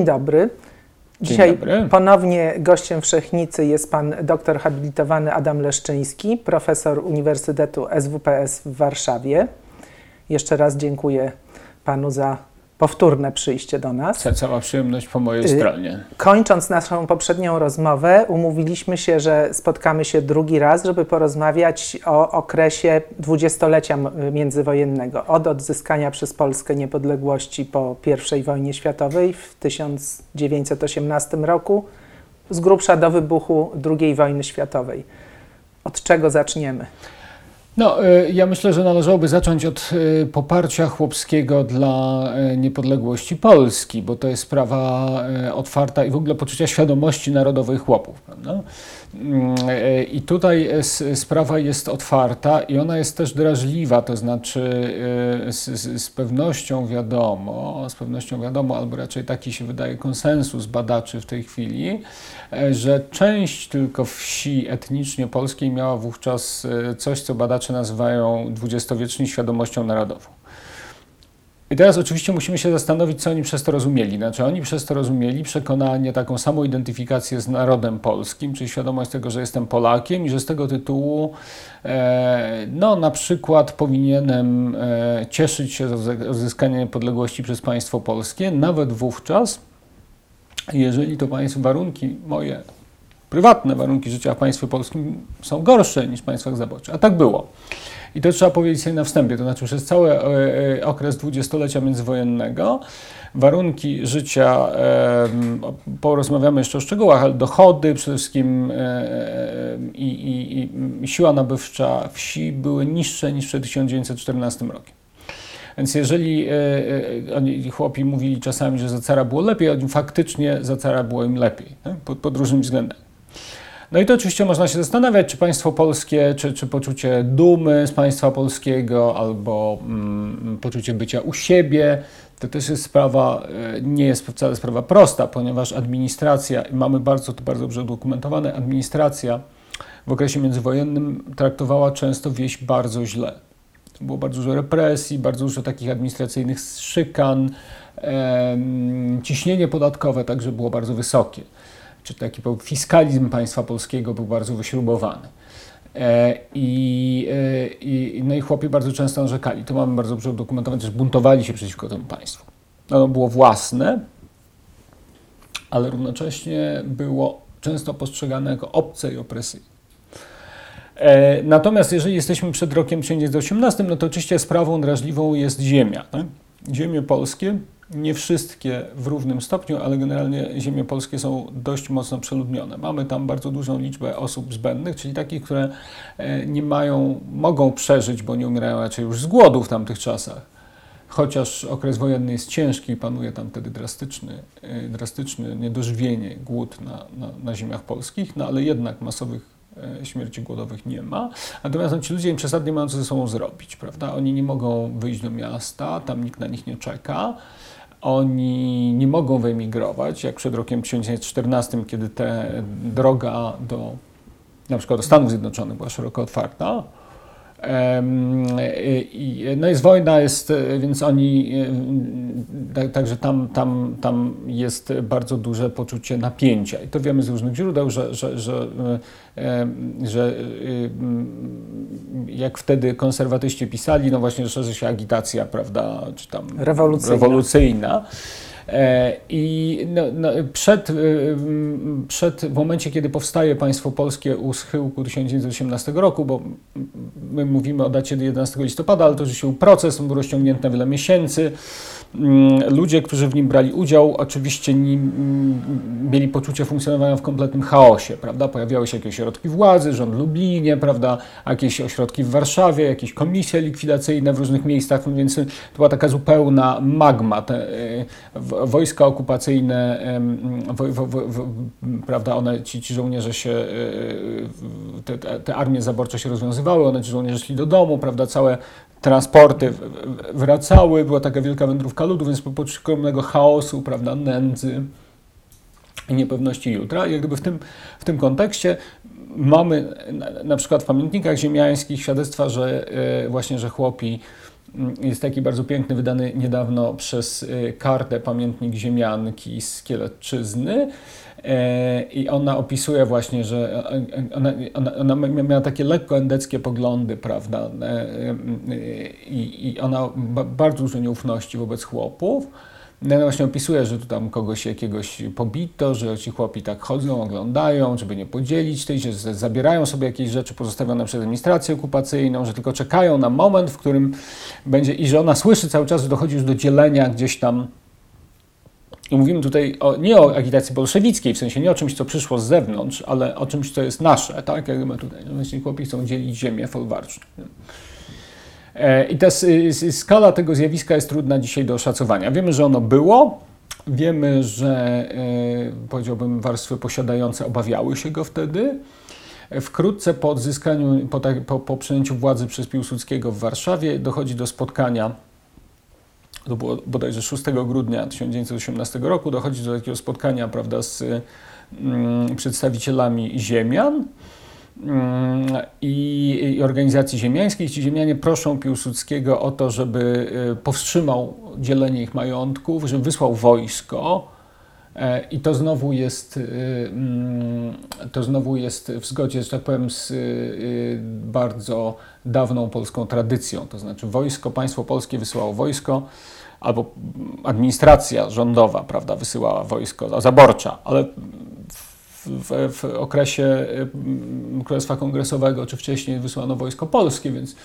Dzień dobry. Dzisiaj ponownie gościem Wszechnicy jest pan doktor habilitowany Adam Leszczyński, profesor Uniwersytetu SWPS w Warszawie. Jeszcze raz dziękuję panu za powtórne przyjście do nas. Cała przyjemność po mojej stronie. Kończąc naszą poprzednią rozmowę, umówiliśmy się, że spotkamy się drugi raz, żeby porozmawiać o okresie dwudziestolecia międzywojennego, od odzyskania przez Polskę niepodległości po I wojnie światowej w 1918 roku, z grubsza do wybuchu II wojny światowej. Od czego zaczniemy? No, ja myślę, że należałoby zacząć od poparcia chłopskiego dla niepodległości Polski, bo to jest sprawa otwarta i w ogóle poczucia świadomości narodowej chłopów, prawda? I tutaj sprawa jest otwarta i ona jest też drażliwa, to znaczy z pewnością wiadomo, albo raczej taki się wydaje konsensus badaczy w tej chwili, że część tylko wsi etnicznie polskiej miała wówczas coś, co badacze nazywają dwudziestowiecznie świadomością narodową. I teraz oczywiście musimy się zastanowić, co oni przez to rozumieli. Znaczy oni przez to rozumieli przekonanie, taką samą identyfikację z narodem polskim, czyli świadomość tego, że jestem Polakiem i że z tego tytułu na przykład powinienem cieszyć się z odzyskania niepodległości przez państwo polskie, nawet wówczas, jeżeli to państwo warunki moje, prywatne warunki życia w państwie polskim są gorsze niż w państwach zaborczych. A tak było. I to trzeba powiedzieć sobie na wstępie, to znaczy przez cały okres dwudziestolecia międzywojennego warunki życia, porozmawiamy jeszcze o szczegółach, ale dochody przede wszystkim i siła nabywcza wsi były niższe niż przed 1914 rokiem. Więc jeżeli chłopi mówili czasami, że za cara było lepiej, oni faktycznie za cara było im lepiej, tak? pod różnymi względami. No i to oczywiście można się zastanawiać, czy państwo polskie, czy poczucie dumy z państwa polskiego, albo poczucie bycia u siebie. To też jest sprawa, nie jest wcale sprawa prosta, ponieważ administracja, mamy to bardzo dobrze udokumentowane, administracja w okresie międzywojennym traktowała często wieś bardzo źle. Było bardzo dużo represji, bardzo dużo takich administracyjnych szykan, ciśnienie podatkowe także było bardzo wysokie. Czy taki fiskalizm państwa polskiego był bardzo wyśrubowany. I chłopi bardzo często narzekali. To mamy bardzo dobrze udokumentowane, że buntowali się przeciwko temu państwu. Ono było własne, ale równocześnie było często postrzegane jako obce i opresyjne. Natomiast jeżeli jesteśmy przed rokiem 1918, no to oczywiście sprawą drażliwą jest ziemia. Tak? Ziemie polskie, nie wszystkie w równym stopniu, ale generalnie ziemie polskie są dość mocno przeludnione. Mamy tam bardzo dużą liczbę osób zbędnych, czyli takich, które mogą przeżyć, bo nie umierają raczej już z głodu w tamtych czasach. Chociaż okres wojenny jest ciężki i panuje tam wtedy drastyczne niedożywienie, głód na ziemiach polskich, no ale jednak masowych śmierci głodowych nie ma. Natomiast ci ludzie im przesadnie mają co ze sobą zrobić, prawda? Oni nie mogą wyjść do miasta, tam nikt na nich nie czeka. Oni nie mogą wyemigrować, jak przed rokiem 1914, kiedy ta droga do na przykład do Stanów Zjednoczonych była szeroko otwarta. No jest wojna, więc oni, także tam jest bardzo duże poczucie napięcia. I to wiemy z różnych źródeł, że jak wtedy konserwatyści pisali, no właśnie szerzy się agitacja, prawda, czy tam rewolucyjna. I w momencie, kiedy powstaje państwo polskie u schyłku 1918 roku, bo my mówimy o dacie 11 listopada, ale to oczywiście był proces, on był rozciągnięty na wiele miesięcy. Ludzie, którzy w nim brali udział, oczywiście mieli poczucie funkcjonowania w kompletnym chaosie, prawda? Pojawiały się jakieś ośrodki władzy, rząd w Lublinie, prawda? Jakieś ośrodki w Warszawie, jakieś komisje likwidacyjne w różnych miejscach, więc to była taka zupełna magma. Wojska okupacyjne, prawda, ci żołnierze się, te armie zaborcze się rozwiązywały, ci żołnierze szli do domu, prawda, całe transporty wracały, była taka wielka wędrówka ludu, więc po poczuciu ogromnego chaosu, prawda, nędzy i niepewności jutra. I jak gdyby w tym kontekście mamy na przykład w pamiętnikach ziemiańskich świadectwa, że chłopi Jest taki bardzo piękny, wydany niedawno przez Kartę pamiętnik ziemianki z Kieletczyzny. I ona opisuje właśnie, że ona miała takie lekko endeckie poglądy, prawda? I ona bardzo dużo nieufności wobec chłopów. No właśnie opisuje, że tu tam kogoś jakiegoś pobito, że ci chłopi tak chodzą, oglądają, żeby nie podzielić tej, że zabierają sobie jakieś rzeczy pozostawione przez administrację okupacyjną, że tylko czekają na moment, w którym będzie i że ona słyszy cały czas, że dochodzi już do dzielenia gdzieś tam. I mówimy tutaj nie o agitacji bolszewickiej, w sensie nie o czymś, co przyszło z zewnątrz, ale o czymś, co jest nasze, tak? Jak my tutaj, właśnie chłopi chcą dzielić ziemię folwarczną. I ta skala tego zjawiska jest trudna dzisiaj do oszacowania. Wiemy, że ono było, wiemy, że powiedziałbym warstwy posiadające obawiały się go wtedy. Wkrótce po odzyskaniu, po przejęciu władzy przez Piłsudskiego w Warszawie dochodzi do spotkania, to było bodajże 6 grudnia 1918 roku, dochodzi do takiego spotkania, prawda, z przedstawicielami ziemian i organizacji ziemiańskich. Ci ziemianie proszą Piłsudskiego o to, żeby powstrzymał dzielenie ich majątków, żeby wysłał wojsko i to znowu jest w zgodzie, że tak powiem, z bardzo dawną polską tradycją. To znaczy wojsko, państwo polskie wysyłało wojsko, albo administracja rządowa, prawda, wysyłała wojsko zaborcza, ale w okresie Królestwa Kongresowego, czy wcześniej wysłano Wojsko Polskie, więc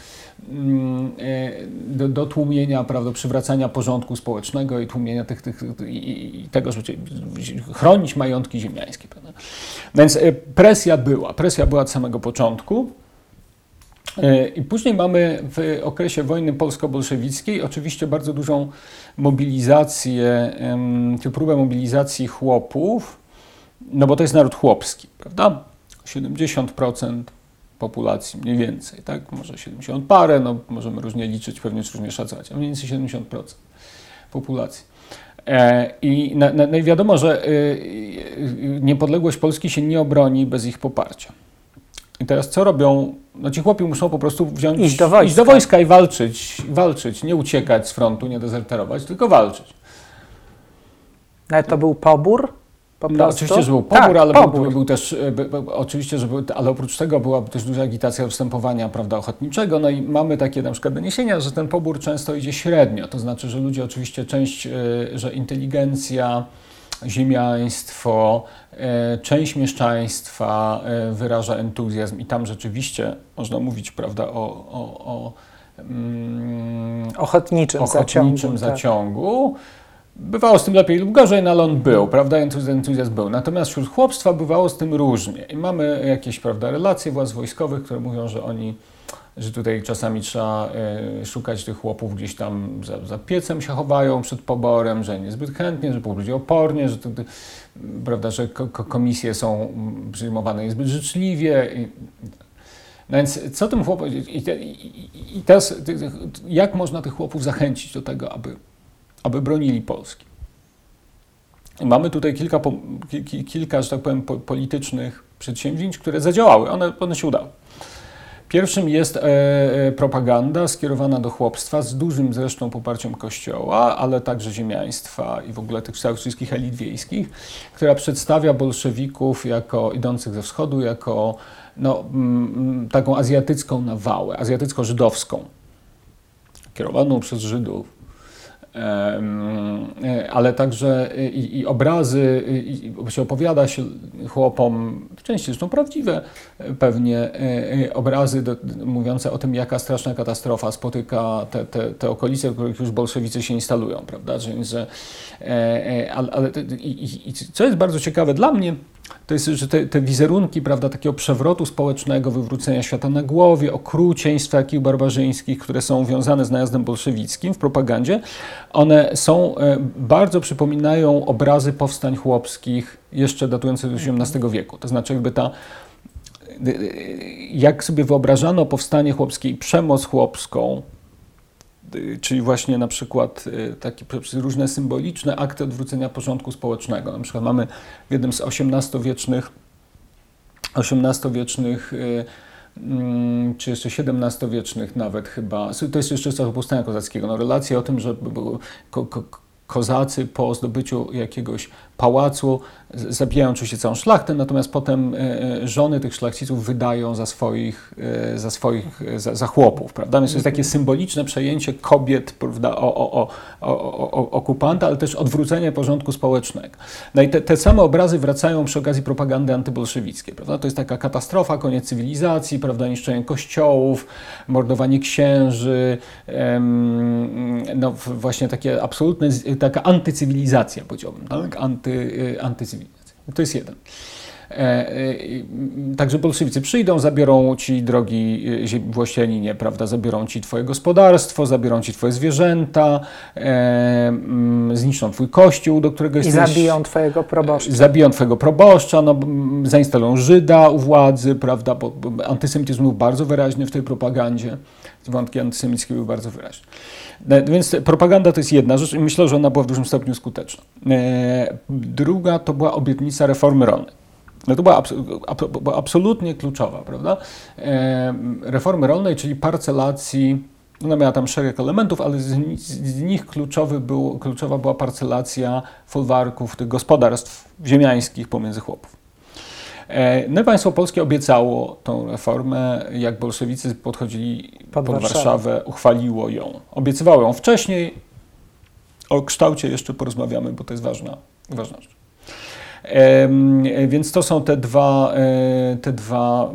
do tłumienia, prawda, przywracania porządku społecznego i tłumienia i tego, żeby chronić majątki ziemiańskie. Prawda. Więc presja była od samego początku. I później mamy w okresie wojny polsko-bolszewickiej oczywiście bardzo dużą mobilizację, czy próbę mobilizacji chłopów, no bo to jest naród chłopski, prawda? 70% populacji mniej więcej, tak? Może 70 parę, no możemy różnie liczyć, pewnie różnie szacować, a mniej więcej 70% populacji. I wiadomo, że niepodległość Polski się nie obroni bez ich poparcia. I teraz co robią? No ci chłopi muszą po prostu wziąć, iść do wojska i walczyć, nie uciekać z frontu, nie dezerterować, tylko walczyć. Ale to był pobór? No, oczywiście, że był pobór, tak, ale był też, oczywiście, że był, ale oprócz tego była też duża agitacja występowania, prawda, ochotniczego. No i mamy takie na przykład doniesienia, że ten pobór często idzie średnio. To znaczy, że ludzie oczywiście że inteligencja, ziemiaństwo, część mieszczaństwa wyraża entuzjazm i tam rzeczywiście można mówić, prawda, o ochotniczym zaciągu. Tak. Bywało z tym lepiej lub gorzej, no ale on był, prawda, entuzjazm był. Natomiast wśród chłopstwa bywało z tym różnie. I mamy jakieś, prawda, relacje władz wojskowych, które mówią, że że tutaj czasami trzeba szukać tych chłopów gdzieś tam za piecem się chowają przed poborem, że niezbyt chętnie, że pół ludzi opornie, że prawda, że komisje są przyjmowane niezbyt życzliwie. No więc co tym chłopom... I teraz jak można tych chłopów zachęcić do tego, aby bronili Polski. Mamy tutaj kilka, że tak powiem, politycznych przedsięwzięć, które zadziałały. One się udały. Pierwszym jest propaganda skierowana do chłopstwa, z dużym zresztą poparciem Kościoła, ale także ziemiaństwa i w ogóle tych wszystkich elit wiejskich, która przedstawia bolszewików jako idących ze wschodu, jako taką azjatycką nawałę, azjatycko-żydowską, kierowaną przez Żydów. Ale także i obrazy, się opowiada się chłopom, częściej zresztą prawdziwe pewnie, obrazy mówiące o tym, jaka straszna katastrofa spotyka te okolice, w których już bolszewicy się instalują, prawda? Co jest bardzo ciekawe dla mnie, to jest, że te wizerunki, prawda, takiego przewrotu społecznego, wywrócenia świata na głowie, okrucieństw takich barbarzyńskich, które są wiązane z najazdem bolszewickim w propagandzie, one bardzo przypominają obrazy powstań chłopskich jeszcze datujących z XVIII wieku. To znaczy jakby jak sobie wyobrażano powstanie chłopskie i przemoc chłopską, czyli właśnie na przykład takie różne symboliczne akty odwrócenia porządku społecznego. Na przykład mamy w jednym z XVIII-wiecznych czy jeszcze XVII-wiecznych nawet chyba, to jest jeszcze z czasów powstania kozackiego, no relacje o tym, że kozacy po zdobyciu jakiegoś pałacu zabijają oczywiście całą szlachtę, natomiast potem żony tych szlachciców wydają za chłopów, prawda? Więc to jest takie symboliczne przejęcie kobiet, prawda, okupanta, ale też odwrócenie porządku społecznego. No i te same obrazy wracają przy okazji propagandy antybolszewickiej, prawda? To jest taka katastrofa, koniec cywilizacji, prawda, niszczenie kościołów, mordowanie księży, no właśnie takie absolutne, taka antycywilizacja, powiedziałbym, tak? Antycywilizacja. To jest jeden. Także bolszewicy przyjdą, zabiorą ci, drogi włościaninie, prawda, zabiorą ci twoje gospodarstwo, zabiorą ci twoje zwierzęta, zniszczą twój kościół, do którego jesteś... I zabiją twojego proboszcza. Zabiją twojego proboszcza, no, zainstalują Żyda u władzy, prawda, bo antysemityzm był bardzo wyraźny w tej propagandzie. Wątki antysemickie były bardzo wyraźne. Więc propaganda to jest jedna rzecz i myślę, że ona była w dużym stopniu skuteczna. Druga to była obietnica reformy rolnej. No to była absolutnie kluczowa, prawda? Reformy rolnej, czyli parcelacji, ona miała tam szereg elementów, ale z nich kluczowa była parcelacja folwarków, tych gospodarstw ziemiańskich pomiędzy chłopów. No i państwo polskie obiecało tą reformę, jak bolszewicy podchodzili pod Warszawę, uchwaliło ją. Obiecywało ją wcześniej, o kształcie jeszcze porozmawiamy, bo to jest ważna rzecz. Więc to są te dwa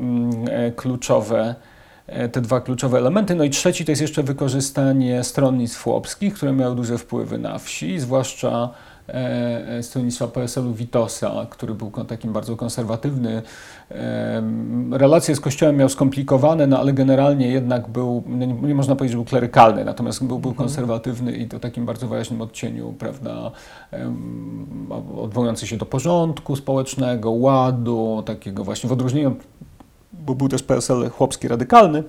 kluczowe elementy. No i trzeci to jest jeszcze wykorzystanie stronnictw chłopskich, które miały duże wpływy na wsi, zwłaszcza stronnictwa PSL-u Witosa, który był takim bardzo konserwatywny. Relacje z Kościołem miał skomplikowane, no ale generalnie jednak był, nie można powiedzieć, że był klerykalny, natomiast był konserwatywny i to takim bardzo wyraźnym odcieniu, prawda, odwołujący się do porządku społecznego, ładu, takiego właśnie w odróżnieniu, bo był też PSL chłopski radykalny,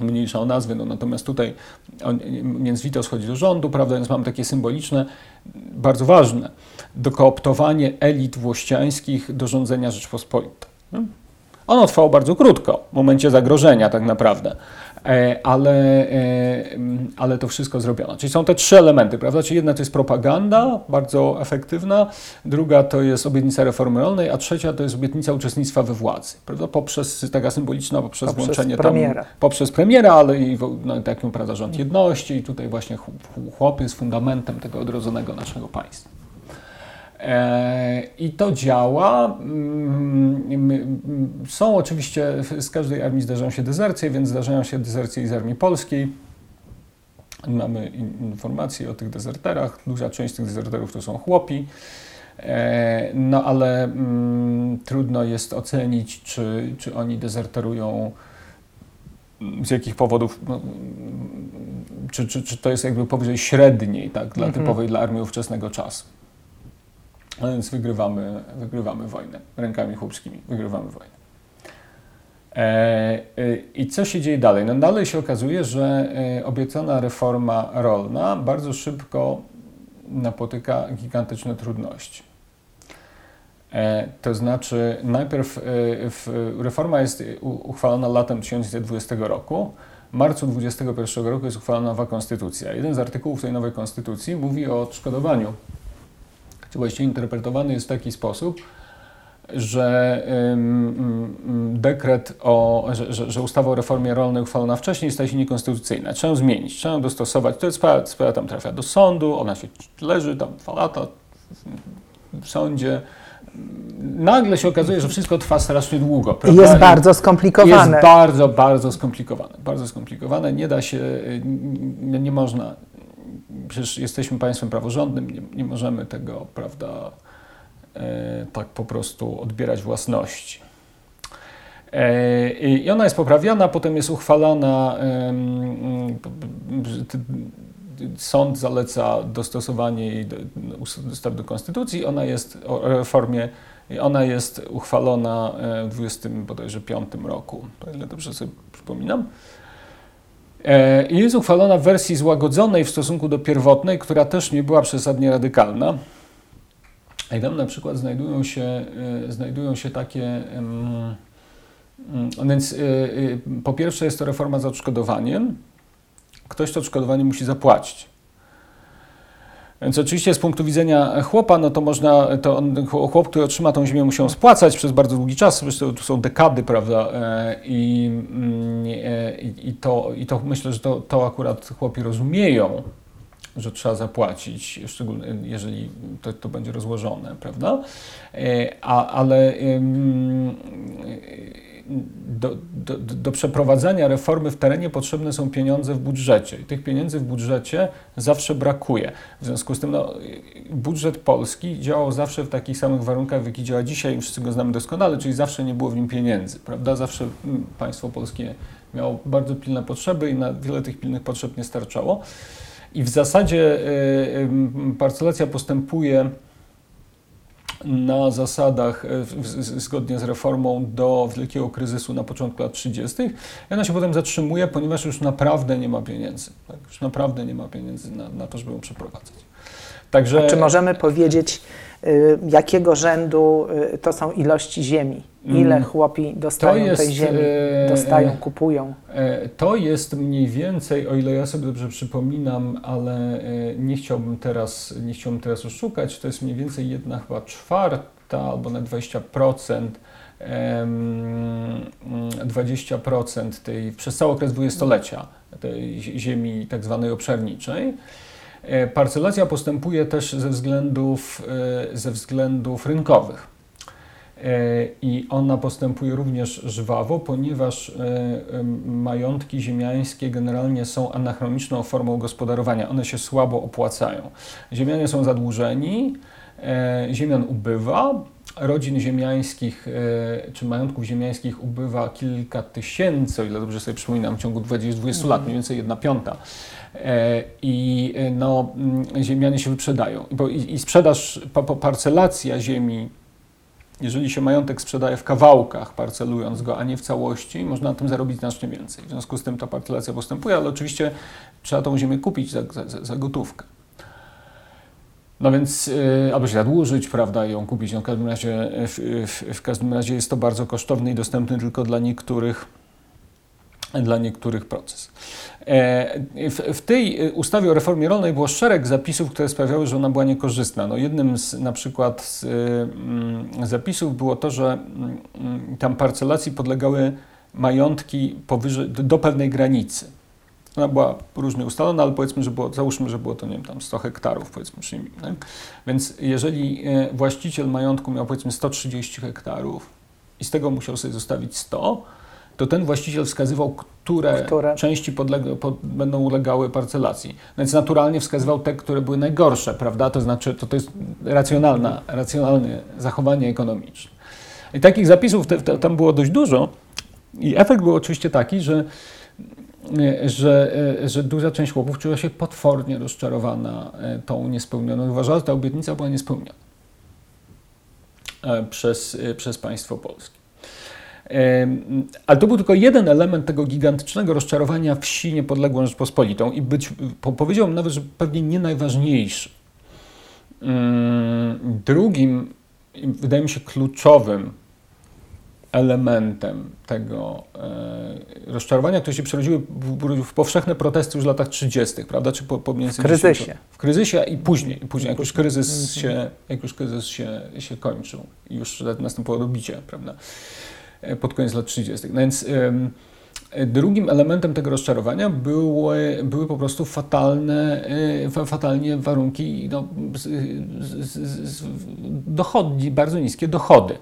mniejsza o nazwy, no natomiast tutaj więc Witosz chodzi do rządu, prawda, więc mamy takie symboliczne, bardzo ważne, dokooptowanie elit włościańskich do rządzenia Rzeczpospolitej. Ono trwało bardzo krótko, w momencie zagrożenia tak naprawdę, ale to wszystko zrobiono. Czyli są te trzy elementy, prawda? Czyli jedna to jest propaganda, bardzo efektywna, druga to jest obietnica reformy rolnej, a trzecia to jest obietnica uczestnictwa we władzy, prawda? Taka symboliczna, poprzez włączenie premiera. Poprzez premiera, ale i taką, prawda, rząd jedności i tutaj właśnie chłop jest fundamentem tego odrodzonego naszego państwa. I to działa. Są oczywiście, z każdej armii zdarzają się dezercje, więc zdarzają się dezercje i z Armii Polskiej. Mamy informacje o tych dezerterach. Duża część tych dezerterów to są chłopi. No ale trudno jest ocenić, czy oni dezerterują z jakich powodów, no, czy to jest jakby powyżej średniej, tak, dla typowej dla armii ówczesnego czasu. A więc wygrywamy wojnę. Rękami chłopskimi wygrywamy wojnę. I co się dzieje dalej? No dalej się okazuje, że obiecana reforma rolna bardzo szybko napotyka gigantyczne trudności. To znaczy najpierw reforma jest uchwalona latem 1920 roku. W marcu 1921 roku jest uchwalona nowa konstytucja. Jeden z artykułów tej nowej konstytucji mówi o odszkodowaniu. Właściwie interpretowany jest w taki sposób, że że ustawa o reformie rolnej uchwalona wcześniej staje się niekonstytucyjna. Trzeba ją zmienić, trzeba ją dostosować. To jest sprawa tam trafia do sądu, ona się leży tam 2 lata w sądzie. Nagle się okazuje, że wszystko trwa strasznie długo. Prawda? Jest bardzo skomplikowane. Jest bardzo skomplikowane. Bardzo skomplikowane. Nie da się, nie można... Przecież jesteśmy państwem praworządnym, nie możemy tego, prawda, tak po prostu odbierać własności. I ona jest poprawiana, potem jest uchwalana, sąd zaleca dostosowanie jej do konstytucji, ona jest o reformie, ona jest uchwalona w 25 roku, o ile dobrze sobie przypominam. I jest uchwalona w wersji złagodzonej w stosunku do pierwotnej, która też nie była przesadnie radykalna. I tam na przykład znajdują się takie Więc po pierwsze jest to reforma z odszkodowaniem. Ktoś to odszkodowanie musi zapłacić. Więc oczywiście z punktu widzenia chłopa, no to można, to on, chłop, który otrzyma tą ziemię, musi ją spłacać przez bardzo długi czas, zresztą tu są dekady, prawda, i to myślę, że to akurat chłopi rozumieją, że trzeba zapłacić, szczególnie jeżeli to będzie rozłożone, prawda, ale do przeprowadzenia reformy w terenie potrzebne są pieniądze w budżecie i tych pieniędzy w budżecie zawsze brakuje. W związku z tym budżet polski działał zawsze w takich samych warunkach, w jakich działa dzisiaj, wszyscy go znamy doskonale, czyli zawsze nie było w nim pieniędzy, prawda? Zawsze państwo polskie miało bardzo pilne potrzeby i na wiele tych pilnych potrzeb nie starczało. I w zasadzie parcelacja postępuje na zasadach zgodnie z reformą do wielkiego kryzysu na początku lat 30. I ona się potem zatrzymuje, ponieważ już naprawdę nie ma pieniędzy. Tak? Już naprawdę nie ma pieniędzy na to, żeby ją przeprowadzać. Także... A czy możemy powiedzieć, jakiego rzędu to są ilości ziemi? Ile chłopi dostają tej ziemi? Dostają, kupują? To jest mniej więcej, o ile ja sobie dobrze przypominam, ale nie chciałbym teraz oszukać, to jest mniej więcej 1/4 albo na 20% tej, przez cały okres dwudziestolecia tej ziemi tak zwanej obszarniczej. Parcelacja postępuje też ze względów rynkowych i ona postępuje również żwawo, ponieważ majątki ziemiańskie generalnie są anachroniczną formą gospodarowania. One się słabo opłacają. Ziemianie są zadłużeni, ziemian ubywa, rodzin ziemiańskich czy majątków ziemiańskich ubywa kilka tysięcy, o ile dobrze sobie przypominam, w ciągu 20 lat, mniej więcej 1/5. I ziemianie się wyprzedają. I sprzedaż, parcelacja ziemi, jeżeli się majątek sprzedaje w kawałkach, parcelując go, a nie w całości, można na tym zarobić znacznie więcej. W związku z tym ta parcelacja postępuje, ale oczywiście trzeba tą ziemię kupić za gotówkę. No więc, albo się zadłużyć, prawda, i ją kupić. No w każdym razie jest to bardzo kosztowny i dostępny tylko dla niektórych proces. W tej ustawie o reformie rolnej było szereg zapisów, które sprawiały, że ona była niekorzystna. No jednym z na przykład zapisów było to, że tam parcelacji podlegały majątki powyżej, do pewnej granicy. Ona była różnie ustalona, ale powiedzmy, że załóżmy, że było to, nie wiem, tam 100 hektarów, powiedzmy, przyjmijmy, tak? Więc jeżeli właściciel majątku miał, powiedzmy, 130 hektarów i z tego musiał sobie zostawić 100, to ten właściciel wskazywał, które części będą ulegały parcelacji. Więc naturalnie wskazywał te, które były najgorsze, prawda? To znaczy, to jest racjonalne zachowanie ekonomiczne. I takich zapisów tam było dość dużo i efekt był oczywiście taki, że duża część chłopów czuła się potwornie rozczarowana tą niespełnioną. Uważała, że ta obietnica była niespełniona przez państwo polskie. Ale to był tylko jeden element tego gigantycznego rozczarowania wsi niepodległą Rzeczpospolitą i powiedziałbym nawet, że pewnie nie najważniejszy. Drugim, wydaje mi się, kluczowym elementem tego rozczarowania, które się przerodziły w powszechne protesty już w latach 30., prawda? Czy pomiędzy w kryzysie i później jak już kryzys się kończył i już nastąpiło dobicie, prawda? Pod koniec lat 30. No więc drugim elementem tego rozczarowania były po prostu fatalnie warunki, bardzo niskie dochody.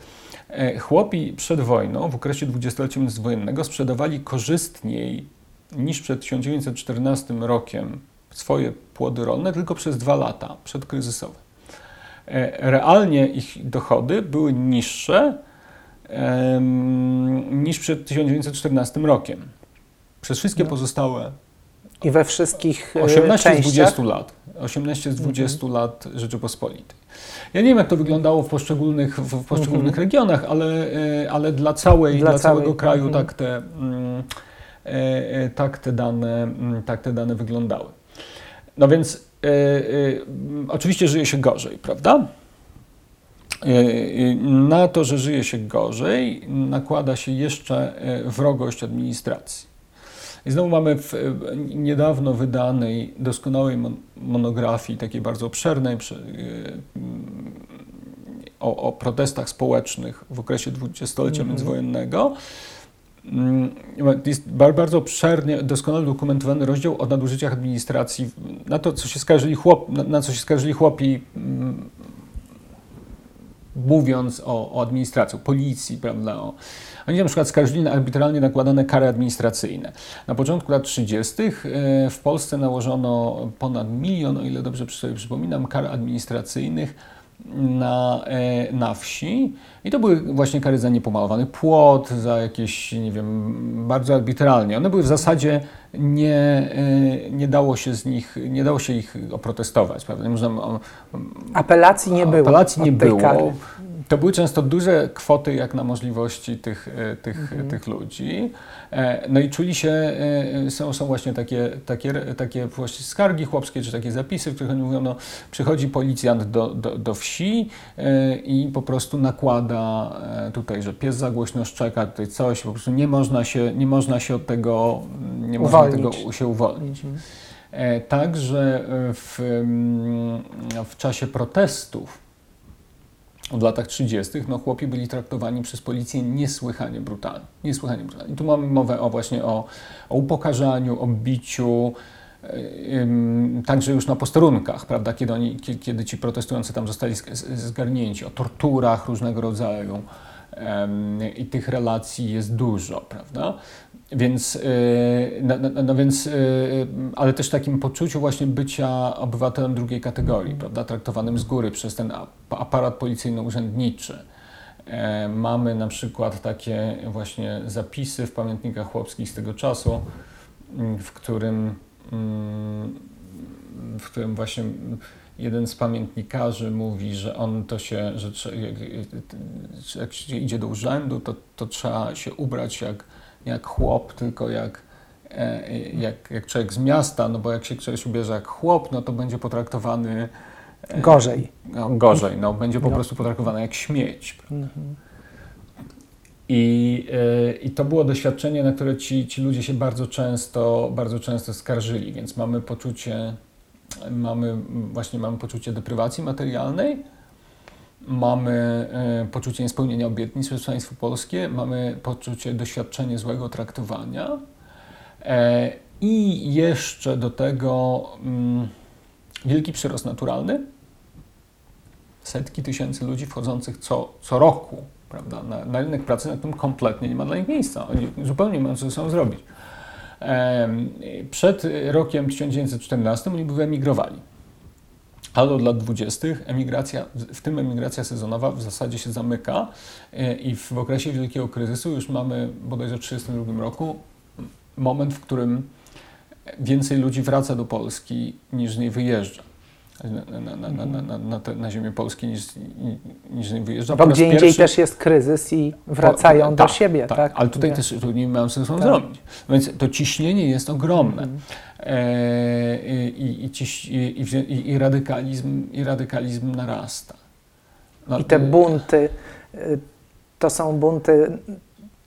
Chłopi przed wojną, w okresie dwudziestolecia międzywojennego, sprzedawali korzystniej niż przed 1914 rokiem swoje płody rolne tylko przez 2 lata przedkryzysowe. Realnie ich dochody były niższe niż przed 1914 rokiem. Przez wszystkie pozostałe... I we wszystkich 18 z 20 lat Rzeczypospolitej. Ja nie wiem, jak to wyglądało w poszczególnych regionach, ale dla całego kraju tak te dane wyglądały. No więc oczywiście żyje się gorzej, prawda? Na to, że żyje się gorzej, nakłada się jeszcze wrogość administracji. I znowu mamy w niedawno wydanej, doskonałej monografii, takiej bardzo obszernej, o protestach społecznych w okresie dwudziestolecia międzywojennego, jest bardzo obszernie, doskonale dokumentowany rozdział o nadużyciach administracji, na to, co się skarżyli chłopi, mówiąc o administracji, o policji, prawda? Oni na przykład skarżyli na arbitralnie nakładane kary administracyjne. Na początku lat 30. w Polsce nałożono ponad 1 milion, o ile dobrze sobie przypominam, kar administracyjnych na wsi. I to były właśnie kary za niepomalowany płot, za jakieś, nie wiem, bardzo arbitralnie. One były w zasadzie, nie dało się ich oprotestować, prawda? Nie można, apelacji nie było. Apelacji nie było. Kary. To były często duże kwoty jak na możliwości tych ludzi. No i czuli się, są właśnie takie właśnie skargi chłopskie, czy takie zapisy, w których oni mówią, no przychodzi policjant do wsi i po prostu nakłada tutaj, że pies za głośno szczeka, tutaj coś, po prostu nie można się od tego, nie można tego się uwolnić. Także w czasie protestów od latach 30. no chłopi byli traktowani przez policję niesłychanie brutalnie. Niesłychanie brutalnie. I tu mamy mowę o upokarzaniu, o biciu, także już na posterunkach, prawda, kiedy ci protestujący tam zostali zgarnięci, o torturach różnego rodzaju. I tych relacji jest dużo, prawda? Więc, ale też takim poczuciu właśnie bycia obywatelem drugiej kategorii, prawda? Traktowanym z góry przez ten aparat policyjno-urzędniczy. Mamy na przykład takie właśnie zapisy w pamiętnikach chłopskich z tego czasu, w którym właśnie jeden z pamiętnikarzy mówi, że on to się, że jak się idzie do urzędu, to trzeba się ubrać jak chłop, tylko jak człowiek z miasta, no bo jak się ktoś ubierze jak chłop, no to będzie potraktowany gorzej. No będzie po prostu potraktowany jak śmieć. I to było doświadczenie, na które ci ludzie się bardzo często skarżyli, więc mamy poczucie deprywacji materialnej, mamy poczucie niespełnienia obietnic przez państwo polskie, mamy poczucie doświadczenia złego traktowania i jeszcze do tego wielki przyrost naturalny. Setki tysięcy ludzi wchodzących co roku, prawda, na rynek pracy, na którym kompletnie nie ma dla nich miejsca. Oni zupełnie nie mają co ze sobą zrobić. Przed rokiem 1914 oni by emigrowali, ale od lat 20. emigracja, w tym emigracja sezonowa, w zasadzie się zamyka i w okresie wielkiego kryzysu już mamy bodajże w 1932 roku moment, w którym więcej ludzi wraca do Polski niż z niej wyjeżdża. Na ziemię Polski niż nie wyjeżdża. Bo gdzie indziej też jest kryzys i wracają do siebie. Tak, ale tutaj też nie mam sensu zrobić. Więc to ciśnienie jest ogromne. I radykalizm narasta. No, i te bunty, to są bunty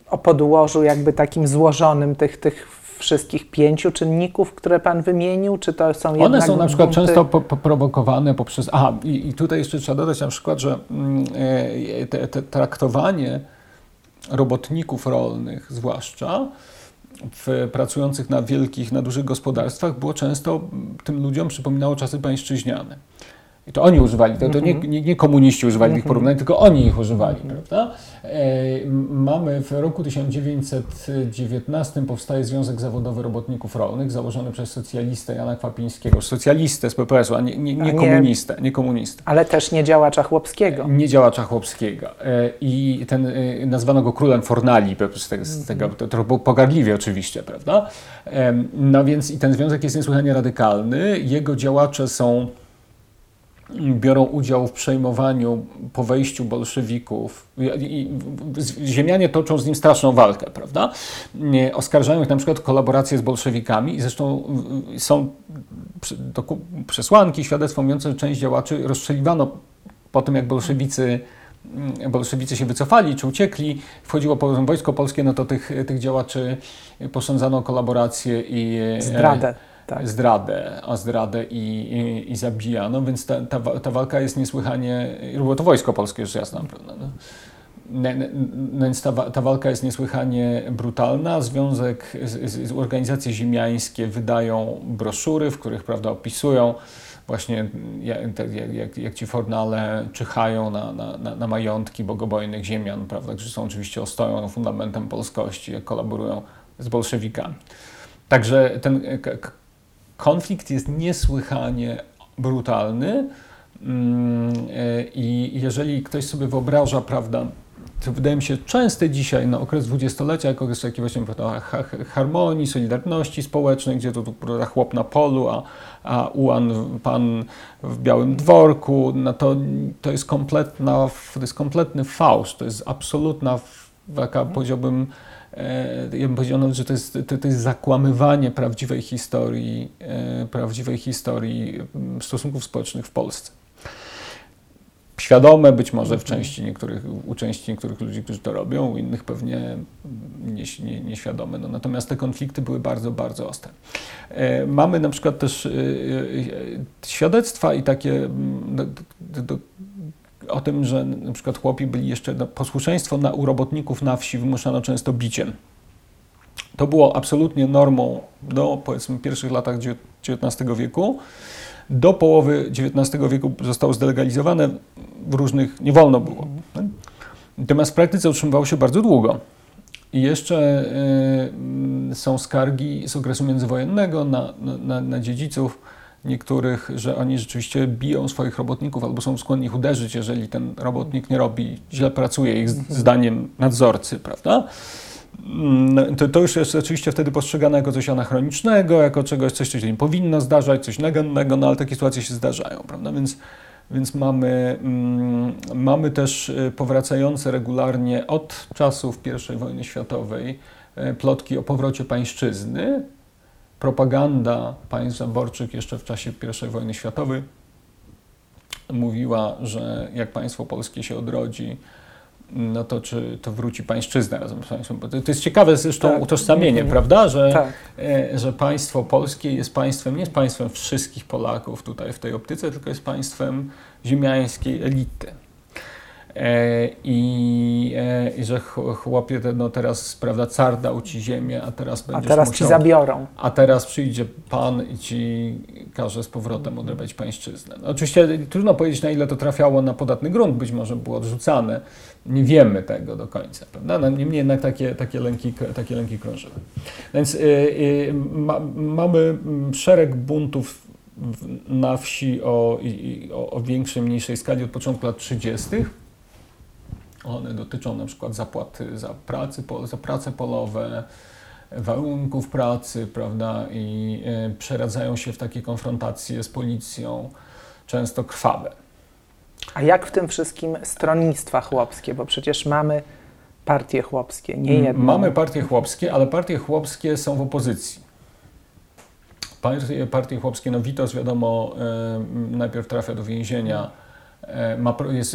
o podłożu jakby takim złożonym tych wszystkich 5 czynników, które pan wymienił, czy to są jednak... One są na przykład często prowokowane poprzez... I tutaj jeszcze trzeba dodać na przykład, że traktowanie robotników rolnych, zwłaszcza pracujących na dużych gospodarstwach, było często tym ludziom przypominało czasy pańszczyźniane. I to oni używali, to nie komuniści używali tych porównań, tylko oni ich używali, prawda? Mamy w roku 1919 powstaje Związek Zawodowy Robotników Rolnych, założony przez socjalistę Jana Kwapińskiego, socjalistę z PPS-u, a nie komunistę. Ale też nie działacza chłopskiego. Nie działacza chłopskiego. I ten nazwano go królem fornali, to pogardliwie oczywiście, prawda? No więc i ten związek jest niesłychanie radykalny, jego działacze biorą udział w przejmowaniu po wejściu bolszewików. Ziemianie toczą z nim straszną walkę, prawda? Oskarżają ich na przykład o kolaborację z bolszewikami i zresztą są przesłanki, świadectwo mówiące, że część działaczy rozstrzeliwano po tym, jak bolszewicy bolszewicy się wycofali czy uciekli, wchodziło Wojsko Polskie, no to tych działaczy posądzano o kolaborację i zdradę. Tak. Zdradę i zabijano, więc ta walka jest niesłychanie, było to Wojsko Polskie, już jasna, prawda? Więc ta walka jest niesłychanie brutalna. Związek, organizacje ziemiańskie wydają broszury, w których, prawda, opisują właśnie jak ci fornale czyhają na majątki bogobojnych ziemian, prawda, którzy są oczywiście ostoją, fundamentem polskości, jak kolaborują z bolszewikami. Także ten konflikt jest niesłychanie brutalny i jeżeli ktoś sobie wyobraża, prawda, to wydaje mi się częste dzisiaj, no, okres dwudziestolecia, jako okres takiej właśnie harmonii, solidarności społecznej, gdzie to chłop na polu, a pan w białym dworku, no to jest kompletny fałsz, to jest absolutna, taka, powiedziałbym, ja bym powiedział, że to jest zakłamywanie prawdziwej historii stosunków społecznych w Polsce. Świadome być może u części niektórych ludzi, którzy to robią, u innych pewnie nieświadome. No, natomiast te konflikty były bardzo, bardzo ostre. Mamy na przykład też świadectwa i takie o tym, że na przykład chłopi byli jeszcze posłuszeństwo u robotników na wsi wymuszano często biciem. To było absolutnie normą do, powiedzmy, pierwszych latach XIX wieku. Do połowy XIX wieku zostało zdelegalizowane, w różnych nie wolno było. Natomiast w praktyce utrzymywało się bardzo długo. I jeszcze są skargi z okresu międzywojennego na dziedziców niektórych, że oni rzeczywiście biją swoich robotników albo są skłonni ich uderzyć, jeżeli ten robotnik nie robi, źle pracuje ich zdaniem nadzorcy, prawda? To już jest oczywiście wtedy postrzegane jako coś anachronicznego, jako czegoś, coś, co się nie powinno zdarzać, coś nagannego, no ale takie sytuacje się zdarzają, prawda? Więc mamy też powracające regularnie od czasów I wojny światowej plotki o powrocie pańszczyzny, propaganda państw zaborczych jeszcze w czasie I wojny światowej mówiła, że jak państwo polskie się odrodzi, no to czy to wróci pańszczyzna razem z państwem. To jest ciekawe zresztą utożsamienie, prawda, że, tak, że państwo polskie jest państwem, nie jest państwem wszystkich Polaków tutaj w tej optyce, tylko jest państwem ziemiańskiej elity. I że chłopie, no teraz, prawda, car dał ci ziemię, a teraz będziesz musiał, ci zabiorą. A teraz przyjdzie pan i ci każe z powrotem odebrać pańszczyznę. No, oczywiście trudno powiedzieć, na ile to trafiało na podatny grunt, być może było odrzucane. Nie wiemy tego do końca, prawda? No, niemniej jednak takie lęki krążyły. Więc mamy szereg buntów na wsi o większej, mniejszej skali od początku lat 30. One dotyczą na przykład zapłaty za prace polowe, warunków pracy, prawda, i przeradzają się w takie konfrontacje z policją, często krwawe. A jak w tym wszystkim stronnictwa chłopskie, bo przecież mamy partie chłopskie, nie jedną. Mamy partie chłopskie, ale partie chłopskie są w opozycji. Partie chłopskie, no Witosz, wiadomo, najpierw trafia do więzienia,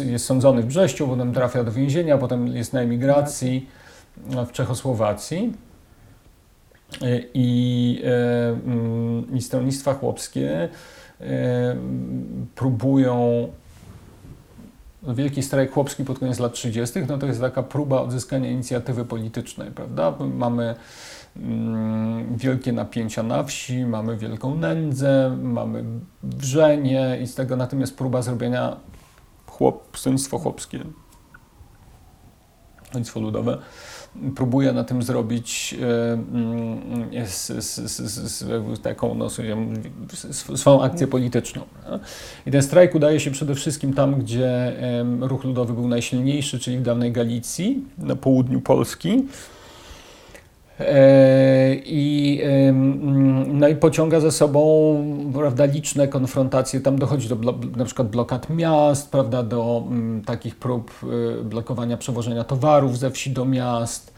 jest sądzony w Brześciu, potem trafia do więzienia, potem jest na emigracji w Czechosłowacji. I stronnictwa chłopskie próbują, wielki strajk chłopski pod koniec lat 30., no to jest taka próba odzyskania inicjatywy politycznej, prawda? Mamy wielkie napięcia na wsi, mamy wielką nędzę, mamy wrzenie i z tego natomiast próba zrobienia stronnictwo chłopskie, stronnictwo ludowe, próbuje na tym zrobić taką, no, swoją akcję polityczną. I ten strajk udaje się przede wszystkim tam, gdzie ruch ludowy był najsilniejszy, czyli w dawnej Galicji, na południu Polski. No i pociąga za sobą, prawda, liczne konfrontacje, tam dochodzi do na przykład blokad miast, prawda, do takich prób blokowania przewożenia towarów ze wsi do miast,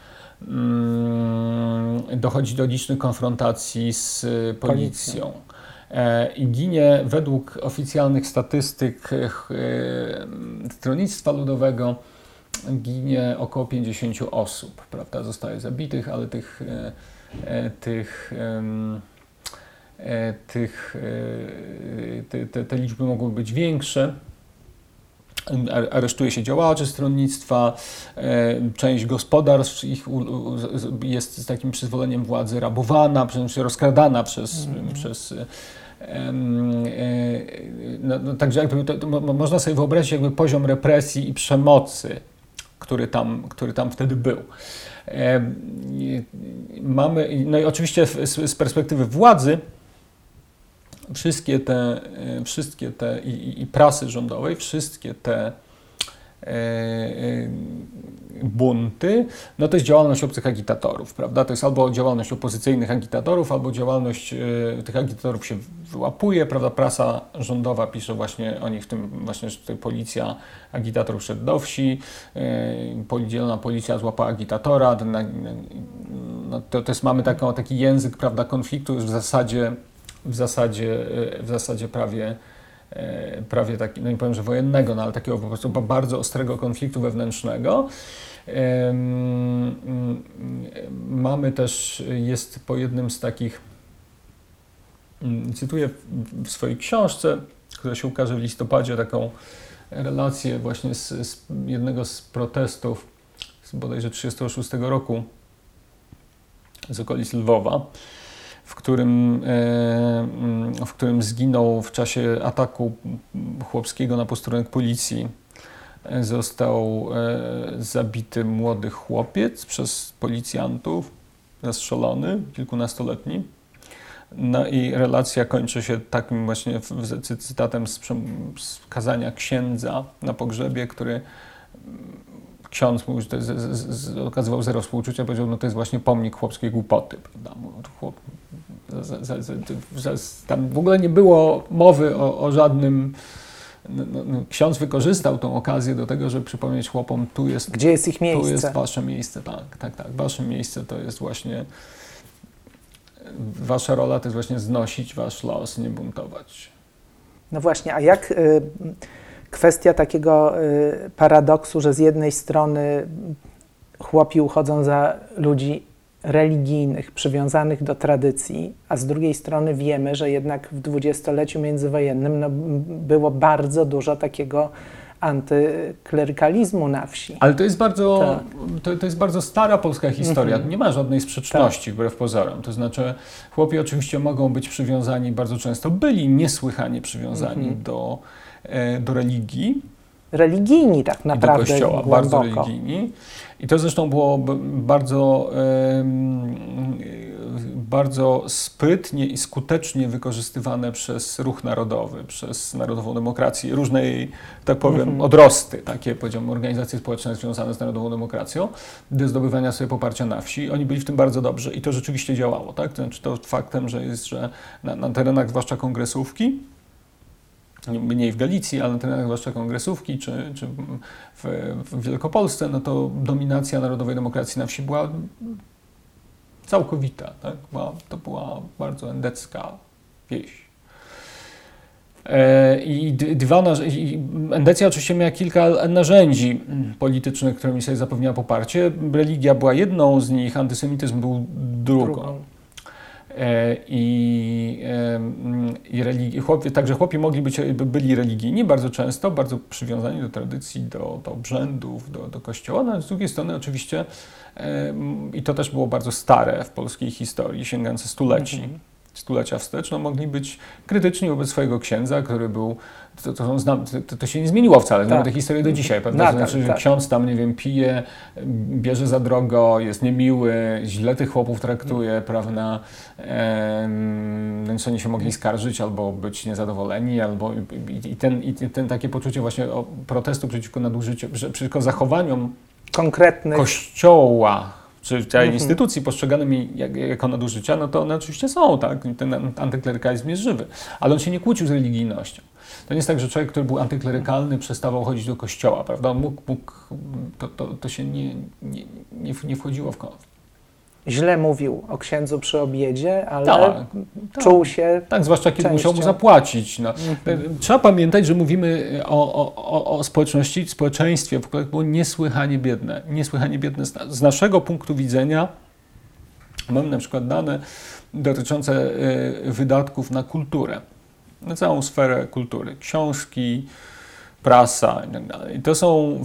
dochodzi do licznych konfrontacji z policją. i ginie według oficjalnych statystyk Stronnictwa Ludowego ginie około 50 osób, prawda? Zostaje zabitych, ale te liczby mogą być większe. Aresztuje się działaczy stronnictwa, część gospodarstw ich jest z takim przyzwoleniem władzy rabowana, rozkradana przez także jakby to można sobie wyobrazić jakby poziom represji i przemocy, który tam wtedy był. Mamy, no i oczywiście z perspektywy władzy wszystkie te i prasy rządowej, wszystkie te bunty, no to jest działalność obcych agitatorów, prawda? To jest albo działalność opozycyjnych agitatorów, albo działalność tych agitatorów się wyłapuje, prawda? Prasa rządowa pisze właśnie o nich, w tym właśnie, że tutaj policja agitatorów szedł do wsi, dzielna policja złapała agitatora, no to też mamy taki język, prawda, konfliktu już w zasadzie prawie taki, no nie powiem, że wojennego, no ale takiego po prostu bardzo ostrego konfliktu wewnętrznego. Mamy też, jest po jednym z takich, cytuję w swojej książce, która się ukaże w listopadzie, taką relację właśnie z jednego z protestów z bodajże 1936 roku z okolic Lwowa, w którym zginął w czasie ataku chłopskiego na posterunek policji. Został zabity młody chłopiec przez policjantów, zastrzelony, kilkunastoletni. No i relacja kończy się takim właśnie cytatem z kazania księdza na pogrzebie, który ksiądz mówił, że okazywał zero współczucia, powiedział, no to jest właśnie pomnik chłopskiej głupoty. Tam w ogóle nie było mowy o żadnym... No, ksiądz wykorzystał tą okazję do tego, żeby przypomnieć chłopom, tu jest... Gdzie jest ich miejsce? Tu jest wasze miejsce, tak. Wasze miejsce to jest właśnie... Wasza rola to jest właśnie znosić wasz los, nie buntować. No właśnie, a jak... Kwestia takiego paradoksu, że z jednej strony chłopi uchodzą za ludzi religijnych, przywiązanych do tradycji, a z drugiej strony wiemy, że jednak w dwudziestoleciu międzywojennym było bardzo dużo takiego antyklerykalizmu na wsi. Ale to jest bardzo, to jest bardzo stara polska historia. Nie ma żadnej sprzeczności wbrew pozorom. To znaczy chłopi oczywiście mogą być przywiązani, bardzo często byli niesłychanie przywiązani do religii. Religijni tak naprawdę. Do kościoła, głęboko. Bardzo religijni. I to zresztą było bardzo sprytnie i skutecznie wykorzystywane przez ruch narodowy, przez Narodową Demokrację, różne jej, tak powiem, odrosty, takie, powiedziałbym, organizacje społeczne związane z Narodową Demokracją, do zdobywania sobie poparcia na wsi. Oni byli w tym bardzo dobrzy i to rzeczywiście działało, tak? To znaczy to faktem, że na terenach zwłaszcza kongresówki, mniej w Galicji, ale na terenach zwłaszcza kongresówki czy w Wielkopolsce, no to dominacja Narodowej Demokracji na wsi była całkowita, tak? To była bardzo endecka wieś. Endecja oczywiście miała kilka narzędzi politycznych, którymi sobie zapewniała poparcie. Religia była jedną z nich, antysemityzm był drugą. Także chłopi byli religijni bardzo często, bardzo przywiązani do tradycji, do obrzędów, do kościoła, no, a z drugiej strony oczywiście, i to też było bardzo stare w polskiej historii, sięgające stulecia wstecz, no, mogli być krytyczni wobec swojego księdza, który był, to się nie zmieniło wcale, Znamy tę historię do dzisiaj, prawda? Znaczy, że ksiądz tam, nie wiem, pije, bierze za drogo, jest niemiły, źle tych chłopów traktuje, prawda? Więc oni się mogli skarżyć albo być niezadowoleni, albo i ten takie poczucie właśnie protestu przeciwko nadużyciu, przeciwko zachowaniom konkretnych kościoła, czy tej instytucji postrzeganymi jako nadużycia, no to one oczywiście są, tak? Ten antyklerykalizm jest żywy, ale on się nie kłócił z religijnością. To nie jest tak, że człowiek, który był antyklerykalny, przestawał chodzić do kościoła, prawda? Mógł to się nie wchodziło w konflikt. źle mówił o księdzu przy obiedzie, ale czuł się tak, zwłaszcza kiedy musiał mu zapłacić. No. Mhm. Trzeba pamiętać, że mówimy o społeczności, społeczeństwie, w którym było niesłychanie biedne. Niesłychanie biedne z naszego punktu widzenia. Mamy na przykład dane dotyczące wydatków na kulturę, na całą sferę kultury, książki, prasa i tak dalej. To są,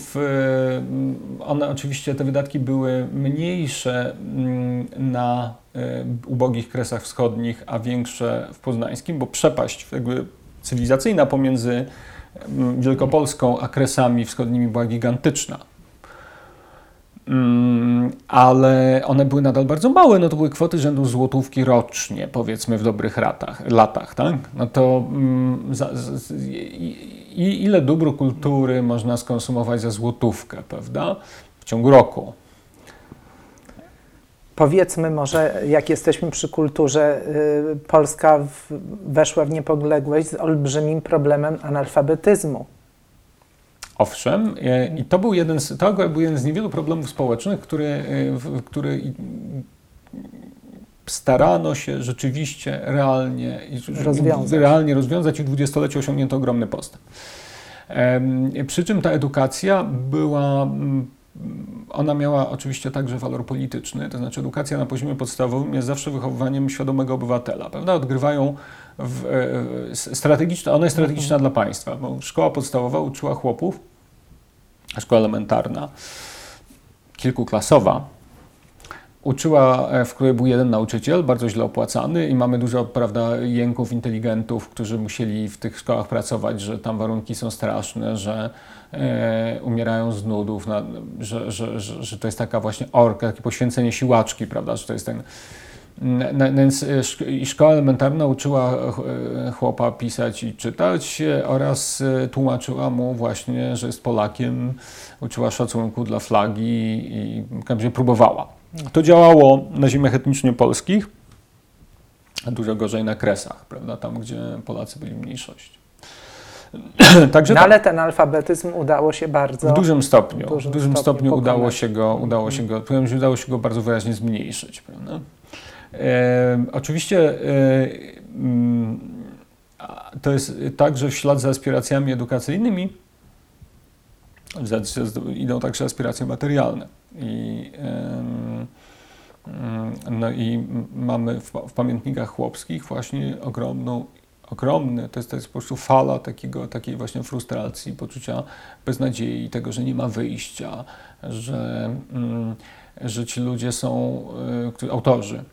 one oczywiście, te wydatki były mniejsze na ubogich Kresach Wschodnich, a większe w Poznańskim, bo przepaść jakby cywilizacyjna pomiędzy Wielkopolską a Kresami Wschodnimi była gigantyczna. Ale one były nadal bardzo małe, no to były kwoty rzędu złotówki rocznie, powiedzmy w dobrych latach, tak? No to ile dóbr kultury można skonsumować za złotówkę, prawda? W ciągu roku. Powiedzmy może, jak jesteśmy przy kulturze, Polska weszła w niepodległość z olbrzymim problemem analfabetyzmu. Owszem, i to był jeden z niewielu problemów społecznych, który starano się rzeczywiście realnie rozwiązać i w dwudziestoleciu osiągnięto ogromny postęp. Przy czym ta edukacja ona miała oczywiście także walor polityczny, to znaczy edukacja na poziomie podstawowym jest zawsze wychowywaniem świadomego obywatela, prawda? Odgrywają ona jest strategiczna dla państwa, bo szkoła podstawowa uczyła chłopów, a szkoła elementarna, kilkuklasowa, uczyła, w której był jeden nauczyciel, bardzo źle opłacany i mamy dużo, prawda, jęków, inteligentów, którzy musieli w tych szkołach pracować, że tam warunki są straszne, że umierają z nudów, że to jest taka właśnie orka, takie poświęcenie siłaczki, prawda, że to jest ten... Szkoła elementarna uczyła chłopa pisać i czytać oraz tłumaczyła mu właśnie, że jest Polakiem, uczyła szacunku dla flagi i próbowała. To działało na ziemiach etnicznie polskich, a dużo gorzej na Kresach, prawda, tam gdzie Polacy byli mniejszością. Także ale ten analfabetyzm udało się bardzo... W dużym stopniu udało się go bardzo wyraźnie zmniejszyć, prawda? Oczywiście to jest tak, że w ślad za aspiracjami edukacyjnymi idą także aspiracje materialne. I mamy w pamiętnikach chłopskich właśnie ogromny, to jest po prostu fala takiej właśnie frustracji, poczucia beznadziei, tego, że nie ma wyjścia, że ci ludzie są, autorzy,